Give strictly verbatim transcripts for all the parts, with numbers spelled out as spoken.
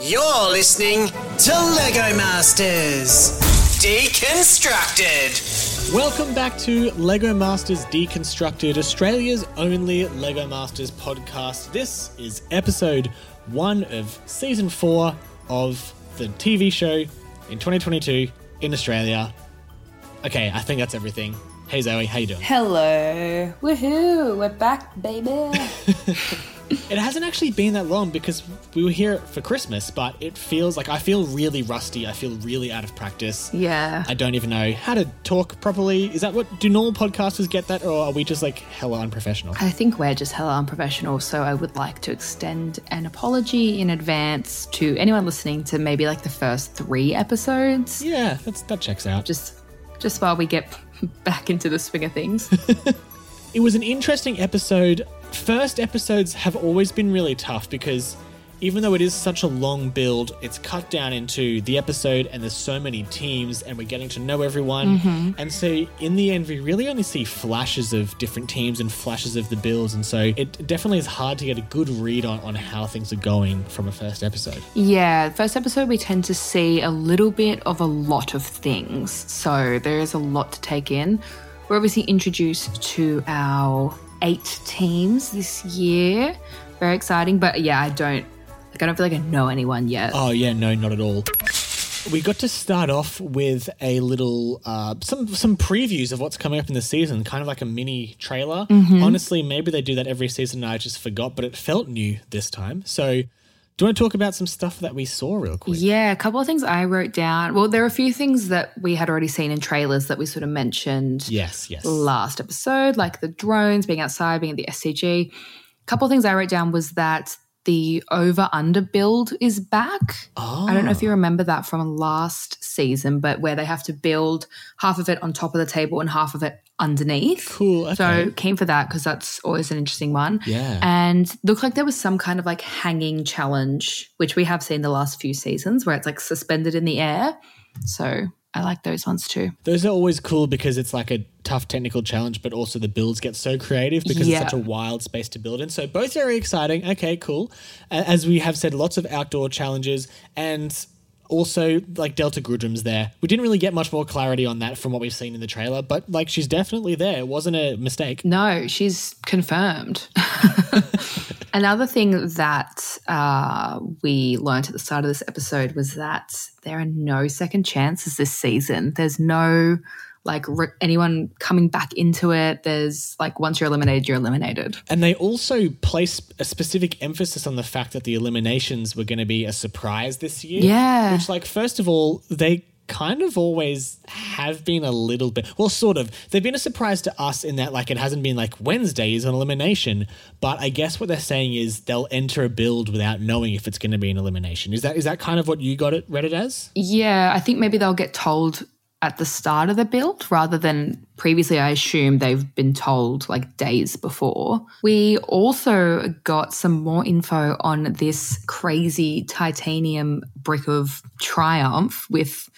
You're listening to Lego Masters Deconstructed. Welcome back to Lego Masters Deconstructed, Australia's only Lego Masters podcast. This is episode one of season four of the T V show in twenty twenty-two in Australia. Okay, I think that's everything. Hey Zoe, how you doing? Hello. Woohoo, we're back, baby. It hasn't actually been that long because we were here for Christmas, but it feels like I feel really rusty. I feel really out of practice. Yeah. I don't even know how to talk properly. Is that what, do normal podcasters get that, or are we just like hella unprofessional? I think we're just hella unprofessional, so I would like to extend an apology in advance to anyone listening to maybe like the first three episodes. Yeah, that's, that checks out. Just, just while we get back into the swing of things. It was an interesting episode. First episodes have always been really tough because even though it is such a long build, it's cut down into the episode and there's so many teams and we're getting to know everyone. Mm-hmm. And so in the end, we really only see flashes of different teams and flashes of the builds. And so it definitely is hard to get a good read on, on how things are going from a first episode. Yeah, first episode, we tend to see a little bit of a lot of things. So there is a lot to take in. We're obviously introduced to our eight teams this year. Very exciting. But yeah, I don't like I don't feel like I know anyone yet. Oh yeah, no, not at all. We got to start off with a little uh, some some previews of what's coming up in the season, kind of like a mini trailer. Mm-hmm. Honestly, maybe they do that every season and I just forgot, but it felt new this time. So do you want to talk about some stuff that we saw real quick? Yeah, a couple of things I wrote down. Well, there are a few things that we had already seen in trailers that we sort of mentioned yes, yes. last episode, like the drones, being outside, being at the S C G. A couple of things I wrote down was that the over-under build is back. Oh. I don't know if you remember that from last season, but where they have to build half of it on top of the table and half of it underneath. Cool. Okay. So came for that because that's always an interesting one. Yeah. And looked like there was some kind of like hanging challenge, which we have seen the last few seasons where it's like suspended in the air. So I like those ones too. Those are always cool because it's like a tough technical challenge, but also the builds get so creative because yeah. it's such a wild space to build in. So both very exciting. Okay, cool. Uh, as we have said, lots of outdoor challenges and also like Delta Grudrum's there. We didn't really get much more clarity on that from what we've seen in the trailer, but like she's definitely there. It wasn't a mistake. No, she's confirmed. Another thing that uh, we learned at the start of this episode was that there are no second chances this season. There's no like re- anyone coming back into it. There's like once you're eliminated, you're eliminated. And they also place a specific emphasis on the fact that the eliminations were going to be a surprise this year. Yeah. Which like, first of all, they kind of always have been a little bit, well, sort of. They've been a surprise to us in that like it hasn't been like Wednesday is an elimination, but I guess what they're saying is they'll enter a build without knowing if it's going to be an elimination. Is that is that kind of what you got it read it as? Yeah, I think maybe they'll get told at the start of the build rather than previously I assume they've been told like days before. We also got some more info on this crazy titanium brick of triumph with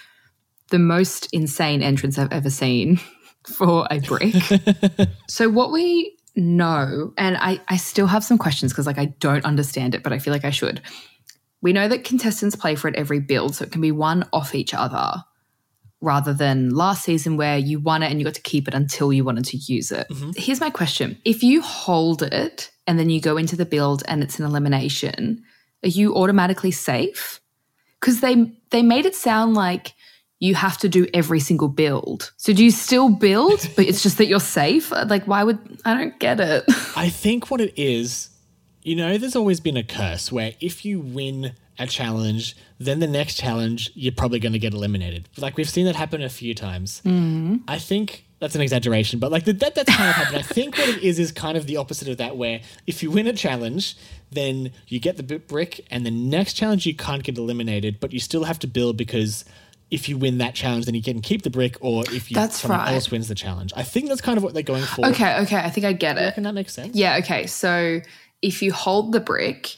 the most insane entrance I've ever seen for a brick. So what we know, and I, I still have some questions because like I don't understand it, but I feel like I should. We know that contestants play for it every build, so it can be one off each other rather than last season where you won it and you got to keep it until you wanted to use it. Mm-hmm. Here's my question. If you hold it and then you go into the build and it's an elimination, are you automatically safe? Because they they made it sound like you have to do every single build. So do you still build, but it's just that you're safe? Like, why would – I don't get it. I think what it is, you know, there's always been a curse where if you win a challenge, then the next challenge you're probably going to get eliminated. Like, we've seen that happen a few times. Mm-hmm. I think – That's an exaggeration, but like the, that that's kind of happened. I think what it is is kind of the opposite of that, where if you win a challenge, then you get the brick, and the next challenge you can't get eliminated, but you still have to build, because if you win that challenge, then you can keep the brick, or if you, that's someone right. else wins the challenge. I think that's kind of what they're going for. Okay, okay, I think I get it. I reckon that makes sense. Yeah, okay, so if you hold the brick,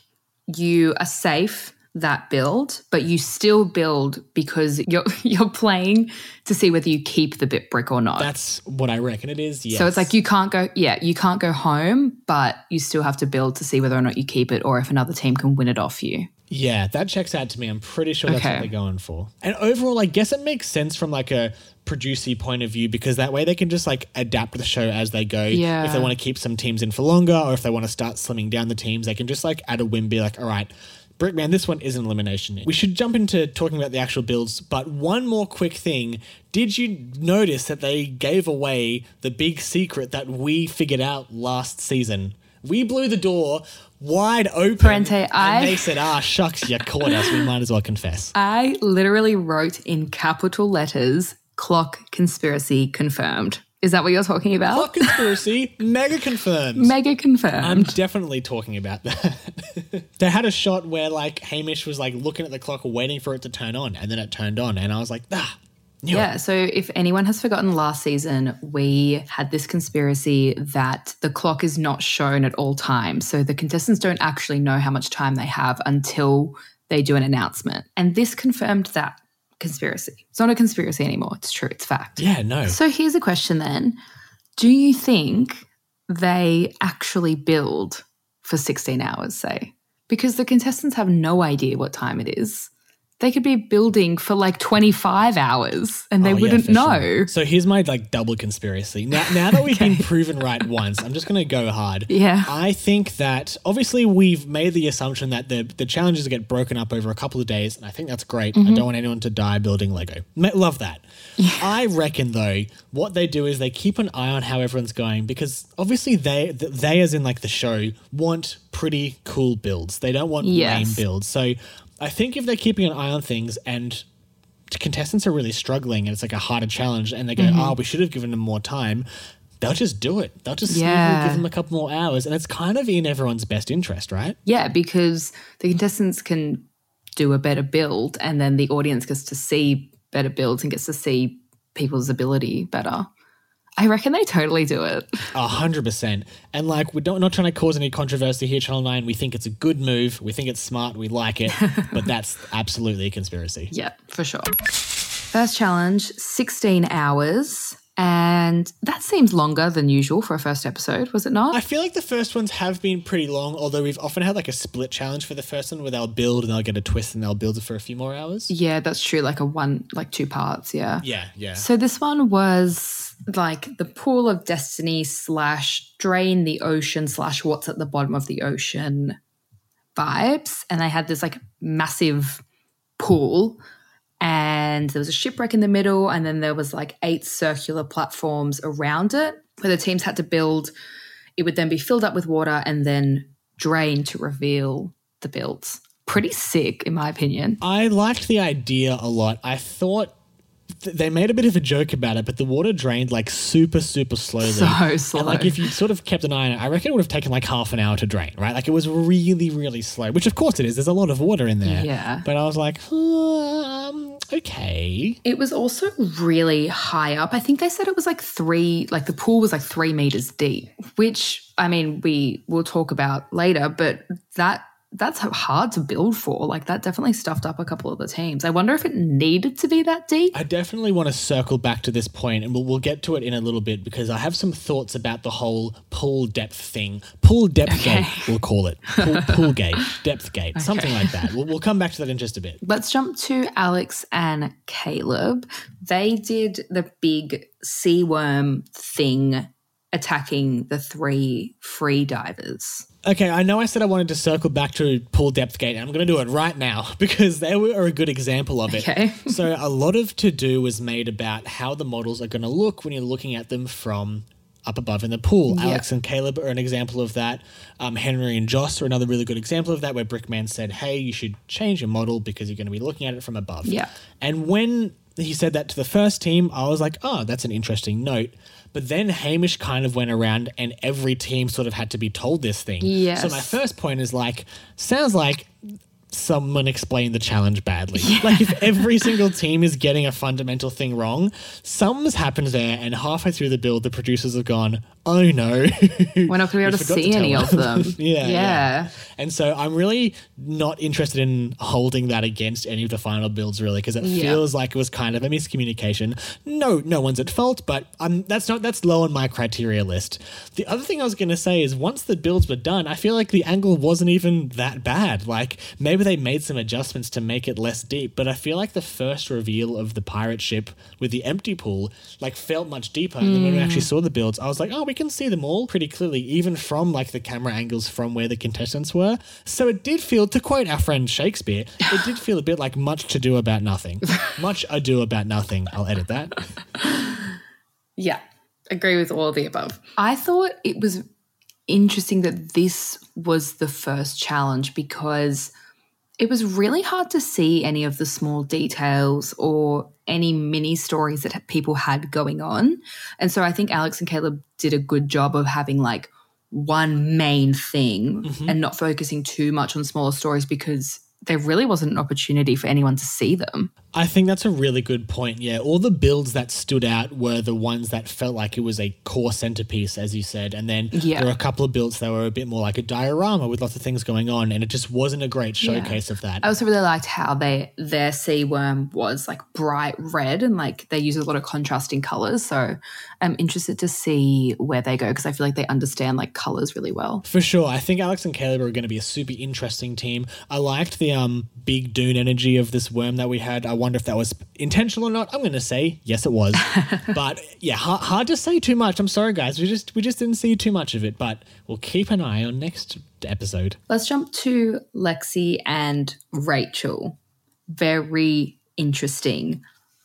you are safe that build, but you still build because you're you're playing to see whether you keep the bit brick or not. That's what I reckon it is, yes. So it's like you can't go, yeah, you can't go home, but you still have to build to see whether or not you keep it, or if another team can win it off you. Yeah, that checks out to me. I'm pretty sure that's okay. what they're going for. And overall, I guess it makes sense from like a producer point of view, because that way they can just like adapt the show as they go. Yeah. If they want to keep some teams in for longer, or if they want to start slimming down the teams, they can just like at a whim be like, all right, Brickman, this one is an elimination. We should jump into talking about the actual builds, but one more quick thing. Did you notice that they gave away the big secret that we figured out last season? We blew the door wide open. Parente, I, and they said, ah, shucks, you caught us. We might as well confess. I literally wrote in capital letters, clock conspiracy confirmed. Is that what you're talking about? Clock conspiracy, mega confirmed. Mega confirmed. I'm definitely talking about that. They had a shot where like Hamish was like looking at the clock waiting for it to turn on, and then it turned on, and I was like, ah. Knew yeah, it. So if anyone has forgotten last season, we had this conspiracy that the clock is not shown at all times. So the contestants don't actually know how much time they have until they do an announcement. And this confirmed that conspiracy. It's not a conspiracy anymore. It's true. It's fact. Yeah, no. So here's a question then. Do you think they actually build for sixteen hours, say? Because the contestants have no idea what time it is. They could be building for like twenty-five hours and they oh, wouldn't yeah, know. Sure. So here's my like double conspiracy. Now, now that we've okay. been proven right once, I'm just going to go hard. Yeah. I think that obviously we've made the assumption that the, the challenges get broken up over a couple of days, and I think that's great. Mm-hmm. I don't want anyone to die building Lego. Love that. Yeah. I reckon though what they do is they keep an eye on how everyone's going, because obviously they, they as in like the show, want pretty cool builds. They don't want yes. lame builds. So I think if they're keeping an eye on things and contestants are really struggling and it's like a harder challenge and they go, mm-hmm. oh, we should have given them more time, they'll just do it. They'll just yeah. give them a couple more hours, and it's kind of in everyone's best interest, right? Yeah, because the contestants can do a better build, and then the audience gets to see better builds and gets to see people's ability better. I reckon they totally do it. A hundred percent. And like, we're don't, not trying to cause any controversy here, Channel nine. We think it's a good move. We think it's smart. We like it. But that's absolutely a conspiracy. Yeah, for sure. First challenge, sixteen hours. And that seems longer than usual for a first episode, was it not? I feel like the first ones have been pretty long, although we've often had like a split challenge for the first one where they'll build and they'll get a twist and they'll build it for a few more hours. Yeah, that's true. Like a one, like two parts, yeah. Yeah, yeah. So this one was like the pool of destiny slash drain the ocean slash what's at the bottom of the ocean vibes. And they had this like massive pool, and there was a shipwreck in the middle, and then there was like eight circular platforms around it where the teams had to build. It would then be filled up with water and then drain to reveal the builds. Pretty sick, in my opinion. I liked the idea a lot. I thought th- they made a bit of a joke about it, but the water drained like super, super slowly. So slow. And like if you sort of kept an eye on it, I reckon it would have taken like half an hour to drain, right? Like it was really, really slow, which of course it is. There's a lot of water in there. Yeah. But I was like, um... okay. It was also really high up. I think they said it was like three, like the pool was like three meters deep, which, I mean, we will talk about later, but that that's hard to build for. Like that definitely stuffed up a couple of the teams. I wonder if it needed to be that deep. I definitely want to circle back to this point, and we'll, we'll get to it in a little bit, because I have some thoughts about the whole pool depth thing. Pool depth okay. gate, we'll call it. Pool, pool gate, depth gate, okay. something like that. We'll, we'll come back to that in just a bit. Let's jump to Alex and Caleb. They did the big sea worm thing attacking the three free divers. Okay, I know I said I wanted to circle back to pool depth gate, and I'm going to do it right now because they were a good example of it. Okay. So a lot of to-do was made about how the models are going to look when you're looking at them from up above in the pool. Yep. Alex and Caleb are an example of that. Um, Henry and Joss are another really good example of that, where Brickman said, hey, you should change your model because you're going to be looking at it from above. Yeah. And when he said that to the first team, I was like, oh, that's an interesting note. But then Hamish kind of went around and every team sort of had to be told this thing. Yes. So my first point is like, sounds like someone explained the challenge badly. Yeah. Like if every single team is getting a fundamental thing wrong, something's happened there and halfway through the build the producers have gone, oh no. We're not going to be able to see to any of them. yeah, yeah. Yeah. And so I'm really not interested in holding that against any of the final builds really because it yeah. feels like it was kind of a miscommunication. No, no one's at fault, but um, that's not that's low on my criteria list. The other thing I was going to say is once the builds were done, I feel like the angle wasn't even that bad. Like maybe they made some adjustments to make it less deep, but I feel like the first reveal of the pirate ship with the empty pool like felt much deeper. Mm. And then when we actually saw the builds, I was like, oh, we We can see them all pretty clearly, even from like the camera angles from where the contestants were. So it did feel, to quote our friend Shakespeare, it did feel a bit like much to do about nothing. Much ado about nothing. I'll edit that. Yeah, agree with all the above. I thought it was interesting that this was the first challenge because it was really hard to see any of the small details or any mini stories that people had going on. And so I think Alex and Caleb did a good job of having like one main thing mm-hmm. and not focusing too much on smaller stories because there really wasn't an opportunity for anyone to see them. I think that's a really good point, yeah. All the builds that stood out were the ones that felt like it was a core centerpiece, as you said, and then yeah. there were a couple of builds that were a bit more like a diorama with lots of things going on, and it just wasn't a great showcase yeah. of that. I also really liked how they their sea worm was like bright red and like they use a lot of contrasting colours, so I'm interested to see where they go because I feel like they understand like colours really well. For sure. I think Alex and Caleb are going to be a super interesting team. I liked the Um, big dune energy of this worm that we had. I wonder if that was intentional or not. I'm going to say yes, it was. But yeah, hard, hard to say too much. I'm sorry, guys. We just we just didn't see too much of it. But we'll keep an eye on next episode. Let's jump to Lexi and Rachel. Very interesting.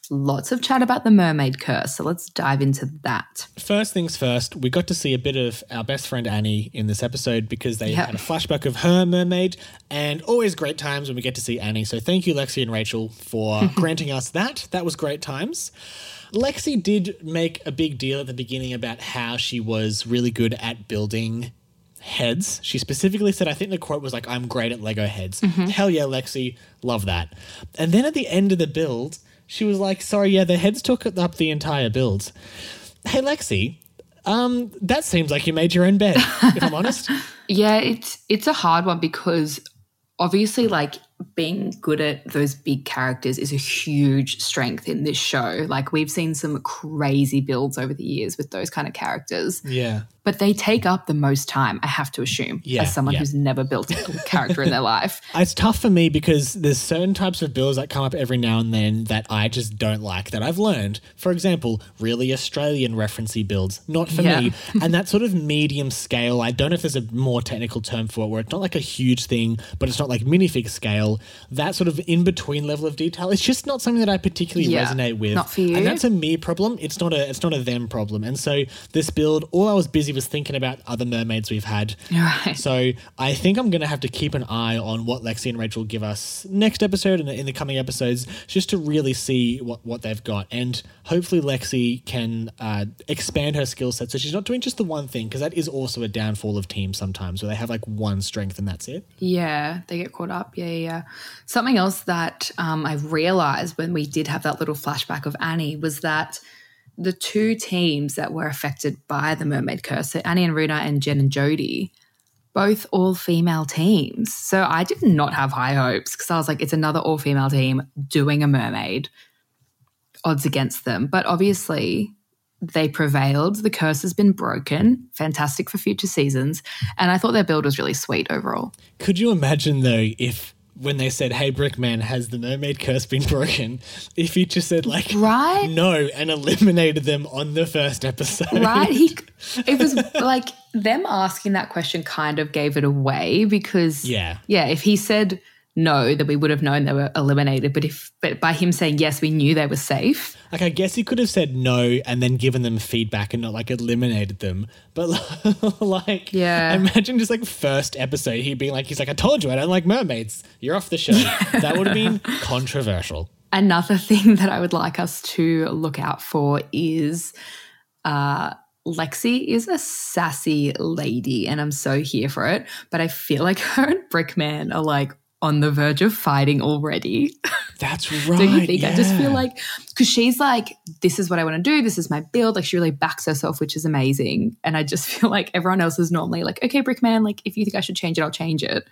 Lots of chat about the mermaid curse, so let's dive into that. First things first, we got to see a bit of our best friend Annie in this episode because they yep. had a flashback of her mermaid, and always great times when we get to see Annie. So thank you, Lexi and Rachel, for granting us that. That was great times. Lexi did make a big deal at the beginning about how she was really good at building heads. She specifically said, I think the quote was like, I'm great at Lego heads. Mm-hmm. Hell yeah, Lexi, love that. And then at the end of the build, she was like, sorry, yeah, the heads took up the entire build. Hey, Lexi, um, that seems like you made your own bed, if I'm honest. Yeah, it's it's a hard one because obviously, like, being good at those big characters is a huge strength in this show. Like, we've seen some crazy builds over the years with those kind of characters. Yeah. But they take up the most time, I have to assume, yeah, as someone yeah. who's never built a character in their life. It's tough for me because there's certain types of builds that come up every now and then that I just don't like, that I've learned. For example, really Australian referencey builds, not for yeah. me. And that sort of medium scale, I don't know if there's a more technical term for it, where it's not like a huge thing, but it's not like minifig scale. That sort of in-between level of detail, it's just not something that I particularly yeah, resonate with. Not for you. And that's a me problem. It's not a it's not a them problem. And so this build, all I was busy was thinking about other mermaids we've had. Right. So I think I'm going to have to keep an eye on what Lexi and Rachel give us next episode and in the coming episodes just to really see what, what they've got. And hopefully Lexi can uh, expand her skill set so she's not doing just the one thing, because that is also a downfall of teams sometimes where they have like one strength and that's it. Yeah, they get caught up. Yeah, yeah, yeah. Something else that um, I realised when we did have that little flashback of Annie was that the two teams that were affected by the mermaid curse, so Annie and Runa and Jen and Jodie, both all-female teams. So I did not have high hopes because I was like, it's another all-female team doing a mermaid. Odds against them. But obviously they prevailed. The curse has been broken. Fantastic for future seasons. And I thought their build was really sweet overall. Could you imagine, though, if when they said, hey, Brickman, has the mermaid curse been broken? If he just said, like, right? No, and eliminated them on the first episode. Right? He, it was like them asking that question kind of gave it away because, yeah, yeah if he said no, then we would have known they were eliminated. But if but by him saying yes, we knew they were safe. Like, I guess he could have said no and then given them feedback and not, like, eliminated them. But, like, yeah. imagine just, like, first episode, he'd be like, he's like, I told you I don't like mermaids. You're off the show. That would have been controversial. Another thing that I would like us to look out for is uh, Lexi is a sassy lady, and I'm so here for it, but I feel like her and Brickman are like on the verge of fighting already. That's right. Don't you think? Yeah. I just feel like, because she's like, this is what I want to do, this is my build. Like, she really backs herself, which is amazing. And I just feel like everyone else is normally like, okay, Brickman, like if you think I should change it, I'll change it.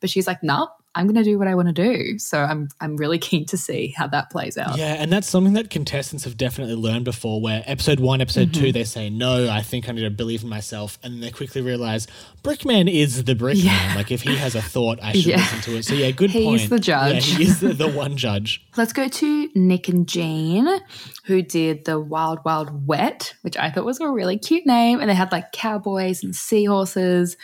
But she's like, no, nah, I'm going to do what I want to do. So I'm I'm really keen to see how that plays out. Yeah, and that's something that contestants have definitely learned before, where episode one, episode mm-hmm. two, they say, no, I think I need to believe in myself. And they quickly realise Brickman is the Brickman. Yeah. Like, if he has a thought, I should yeah. listen to it. So yeah, good He's point. He's the judge. Yeah, he is the, the one judge. Let's go to Nick and Jean, who did the Wild Wild Wet, which I thought was a really cute name. And they had like cowboys and seahorses.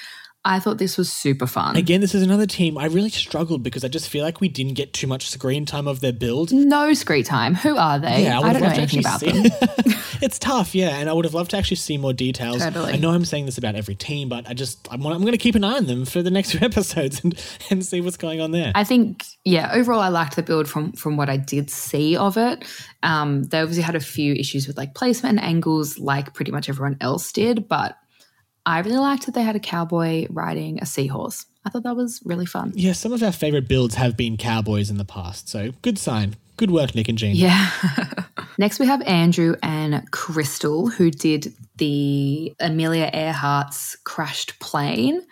I thought this was super fun. Again, this is another team. I really struggled because I just feel like we didn't get too much screen time of their build. No screen time. Who are they? Yeah, I, I don't know anything about see- them. It's tough, yeah, and I would have loved to actually see more details. Totally. I know I'm saying this about every team, but I just I'm, I'm going to keep an eye on them for the next few episodes and, and see what's going on there. I think, yeah, overall I liked the build from from what I did see of it. Um, they obviously had a few issues with like placement and angles, like pretty much everyone else did, but I really liked that they had a cowboy riding a seahorse. I thought that was really fun. Yeah, some of our favourite builds have been cowboys in the past, so good sign. Good work, Nick and Jean. Yeah. Next we have Andrew and Crystal, who did the Amelia Earhart's crashed plane.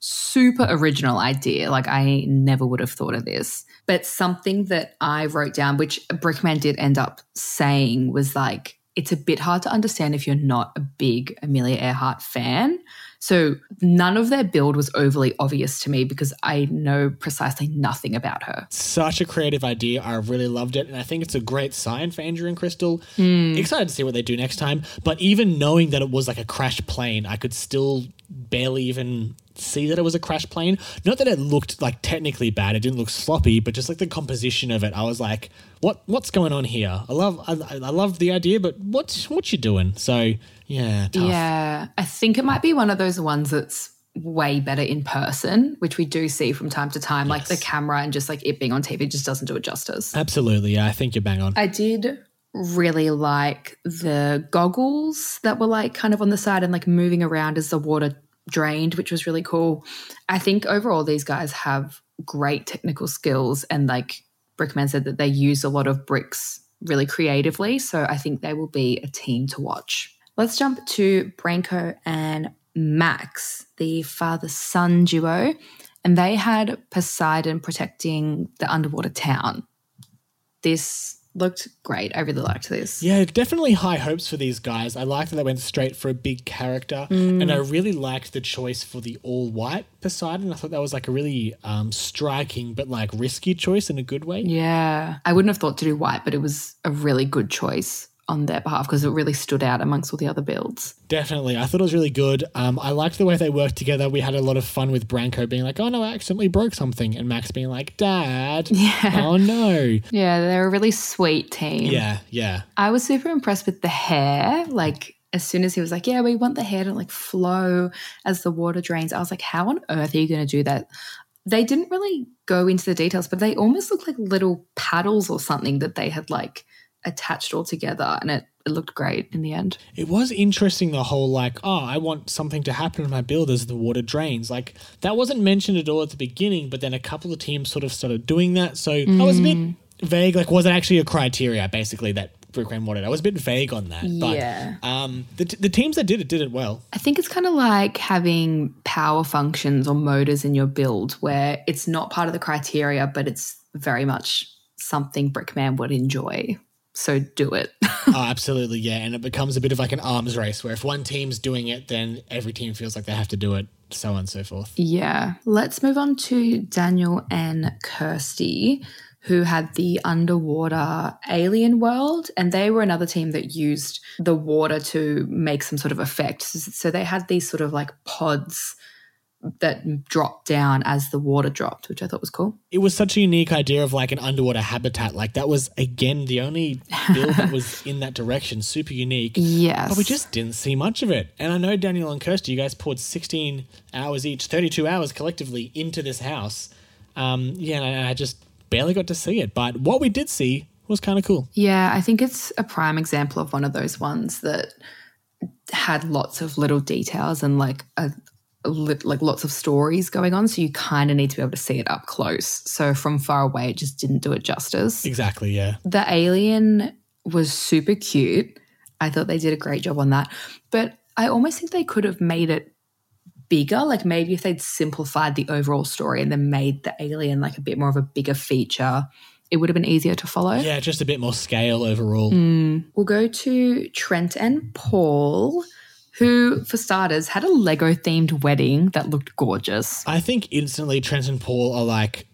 Super original idea. Like, I never would have thought of this. But something that I wrote down, which Brickman did end up saying, was like, it's a bit hard to understand if you're not a big Amelia Earhart fan. So none of their build was overly obvious to me because I know precisely nothing about her. Such a creative idea. I really loved it. And I think it's a great sign for Andrew and Crystal. Mm. Excited to see what they do next time. But even knowing that it was like a crashed plane, I could still barely even see that it was a crash plane. Not that it looked like technically bad, it didn't look sloppy, but just like the composition of it, I was like, what what's going on here? I love I, I love the idea, but what what you doing? So yeah, tough. Yeah, I think it might be one of those ones that's way better in person, which we do see from time to time, yes. Like the camera and just like it being on T V just doesn't do it justice. Absolutely, yeah, I think you're bang on. I did really like the goggles that were like kind of on the side and like moving around as the water drained, which was really cool. I think overall these guys have great technical skills, and like Brickman said that they use a lot of bricks really creatively, so I think they will be a team to watch. Let's jump to Branko and Max, the father-son duo, and they had Poseidon protecting the underwater town. This looked great. I really liked this. Yeah, definitely high hopes for these guys. I liked that they went straight for a big character, mm. and I really liked the choice for the all-white Poseidon. I thought that was like a really um, striking but like risky choice in a good way. Yeah. I wouldn't have thought to do white, but it was a really good choice on their behalf because it really stood out amongst all the other builds. Definitely. I thought it was really good. Um, I liked the way they worked together. We had a lot of fun with Branko being like, oh, no, I accidentally broke something. And Max being like, Dad, yeah. oh, no. Yeah, they're a really sweet team. Yeah, yeah. I was super impressed with the hair. Like, as soon as he was like, yeah, we want the hair to, like, flow as the water drains, I was like, how on earth are you going to do that? They didn't really go into the details, but they almost looked like little paddles or something that they had, like, attached all together, and it, it looked great in the end. It was interesting, the whole like, oh, I want something to happen in my build as the water drains. Like, that wasn't mentioned at all at the beginning, but then a couple of teams sort of started doing that. So mm. I was a bit vague, like, was it actually a criteria basically that Brickman wanted? I was a bit vague on that. Yeah. But um, the, t- the teams that did it did it well. I think it's kind of like having power functions or motors in your build where it's not part of the criteria, but it's very much something Brickman would enjoy. So do it. Oh, absolutely, yeah. And it becomes a bit of like an arms race where if one team's doing it, then every team feels like they have to do it, so on and so forth. Yeah. Let's move on to Daniel and Kirsty, who had the underwater alien world, and they were another team that used the water to make some sort of effect. So they had these sort of like pods that dropped down as the water dropped, which I thought was cool. It was such a unique idea of like an underwater habitat. Like, that was, again, the only build that was in that direction. Super unique. Yes. But we just didn't see much of it. And I know Daniel and Kirsty, you guys poured sixteen hours each, thirty-two hours collectively into this house. Um, yeah, and I just barely got to see it. But what we did see was kind of cool. Yeah, I think it's a prime example of one of those ones that had lots of little details and like a, a li- like lots of stories going on, so you kind of need to be able to see it up close. So from far away, it just didn't do it justice. Exactly, yeah. The alien was super cute. I thought they did a great job on that. But I almost think they could have made it bigger, like maybe if they'd simplified the overall story and then made the alien like a bit more of a bigger feature, it would have been easier to follow. Yeah, just a bit more scale overall. Mm. We'll go to Trent and Paul, who, for starters, had a Lego-themed wedding that looked gorgeous. I think instantly Trent and Paul are like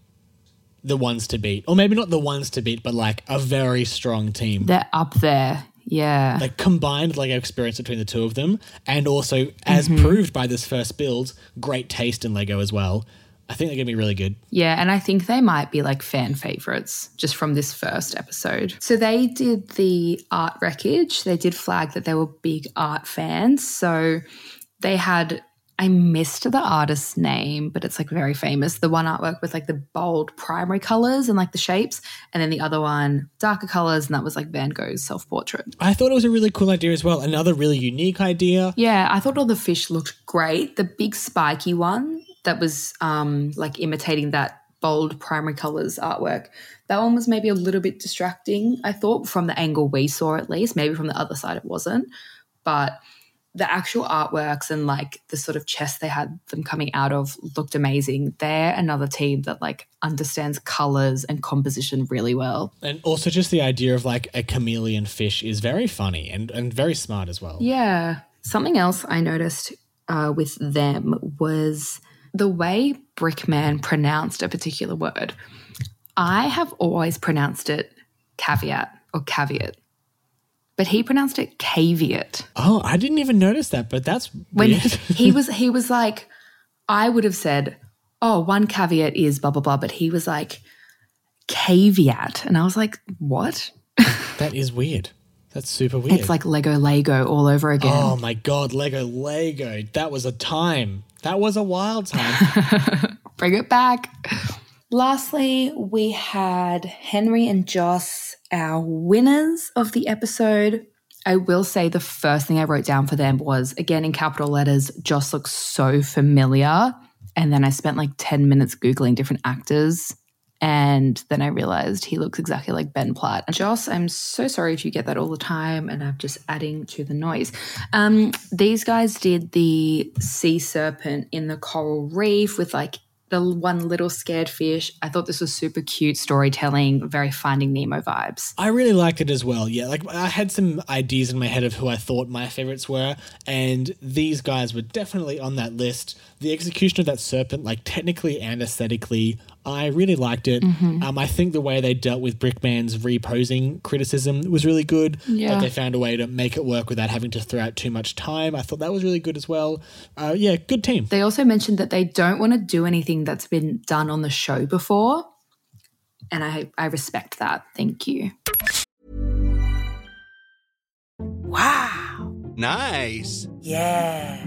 the ones to beat, or maybe not the ones to beat, but like a very strong team. They're up there. Yeah. Like combined Lego experience between the two of them, and also, as mm-hmm. proved by this first build, great taste in Lego as well. I think they're going to be really good. Yeah, and I think they might be like fan favourites just from this first episode. So they did the art wreckage. They did flag that they were big art fans. So they had, I missed the artist's name, but it's like very famous. The one artwork with like the bold primary colours and like the shapes, and then the other one darker colours, and that was like Van Gogh's self-portrait. I thought it was a really cool idea as well. Another really unique idea. Yeah, I thought all the fish looked great. The big spiky one that was um, like imitating that bold primary colours artwork, that one was maybe a little bit distracting, I thought, from the angle we saw at least. Maybe from the other side it wasn't, but the actual artworks and like the sort of chest they had them coming out of looked amazing. They're another team that like understands colours and composition really well. And also just the idea of like a chameleon fish is very funny and, and very smart as well. Yeah. Something else I noticed uh, with them was the way Brickman pronounced a particular word. I have always pronounced it caveat or caveat, but he pronounced it caveat. Oh, I didn't even notice that, but that's when weird. he was he was like, I would have said, oh, one caveat is blah, blah, blah, but he was like, caveat. And I was like, what? That is weird. That's super weird. It's like Lego Lego all over again. Oh, my God, Lego Lego. That was a time. That was a wild time. Bring it back. Lastly, we had Henry and Joss, our winners of the episode. I will say the first thing I wrote down for them was, again, in capital letters, Joss looks so familiar. And then I spent like ten minutes Googling different actors. And then I realized he looks exactly like Ben Platt. And Joss, I'm so sorry if you get that all the time and I'm just adding to the noise. Um, these guys did the sea serpent in the coral reef with like the one little scared fish. I thought this was super cute storytelling, very Finding Nemo vibes. I really liked it as well, yeah. Like I had some ideas in my head of who I thought my favourites were, and these guys were definitely on that list. The execution of that serpent, like technically and aesthetically, I really liked it. Mm-hmm. Um, I think the way they dealt with Brickman's reposing criticism was really good. Yeah. Like they found a way to make it work without having to throw out too much time. I thought that was really good as well. Uh, yeah, good team. They also mentioned that they don't want to do anything that's been done on the show before, and I, I respect that. Thank you. Wow. Nice. Yeah.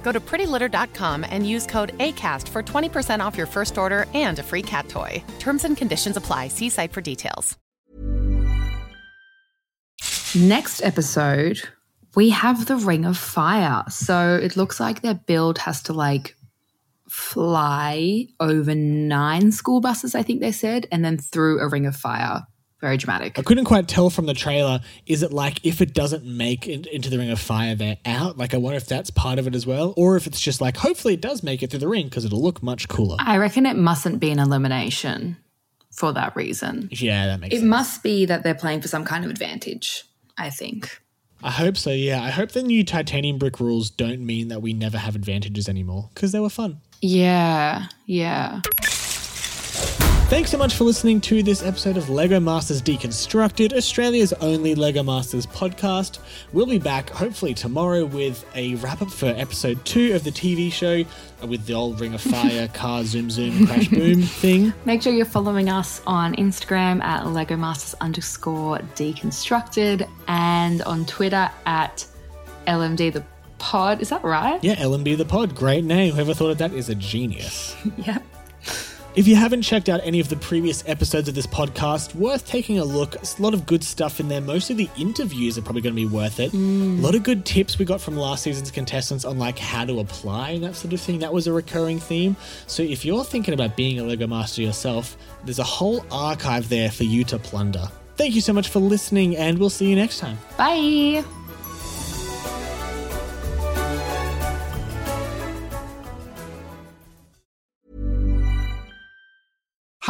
Go to pretty litter dot com and use code ACAST for twenty percent off your first order and a free cat toy. Terms and conditions apply. See site for details. Next episode, we have the Ring of Fire. So it looks like their build has to like fly over nine school buses, I think they said, and then through a ring of fire, Very dramatic. I couldn't quite tell from the trailer, is it like if it doesn't make it into the Ring of Fire, they're out? Like I wonder if that's part of it as well, or if it's just like hopefully it does make it through the ring because it'll look much cooler. I reckon it mustn't be an elimination for that reason. Yeah, that makes sense. It must be that they're playing for some kind of advantage, I think. I hope so, yeah. I hope the new titanium brick rules don't mean that we never have advantages anymore because they were fun. Yeah, yeah. Thanks so much for listening to this episode of Lego Masters Deconstructed, Australia's only Lego Masters podcast. We'll be back hopefully tomorrow with a wrap-up for episode two of the T V show with the old Ring of Fire, car, zoom, zoom, crash, boom thing. Make sure you're following us on Instagram at Lego Masters underscore deconstructed and on Twitter at L M D the pod. Is that right? Yeah, L M D the pod. Great name. Whoever thought of that is a genius. Yep. If you haven't checked out any of the previous episodes of this podcast, worth taking a look. There's a lot of good stuff in there. Most of the interviews are probably going to be worth it. Mm. A lot of good tips we got from last season's contestants on like how to apply and that sort of thing. That was a recurring theme. So if you're thinking about being a Lego Master yourself, there's a whole archive there for you to plunder. Thank you so much for listening and we'll see you next time. Bye.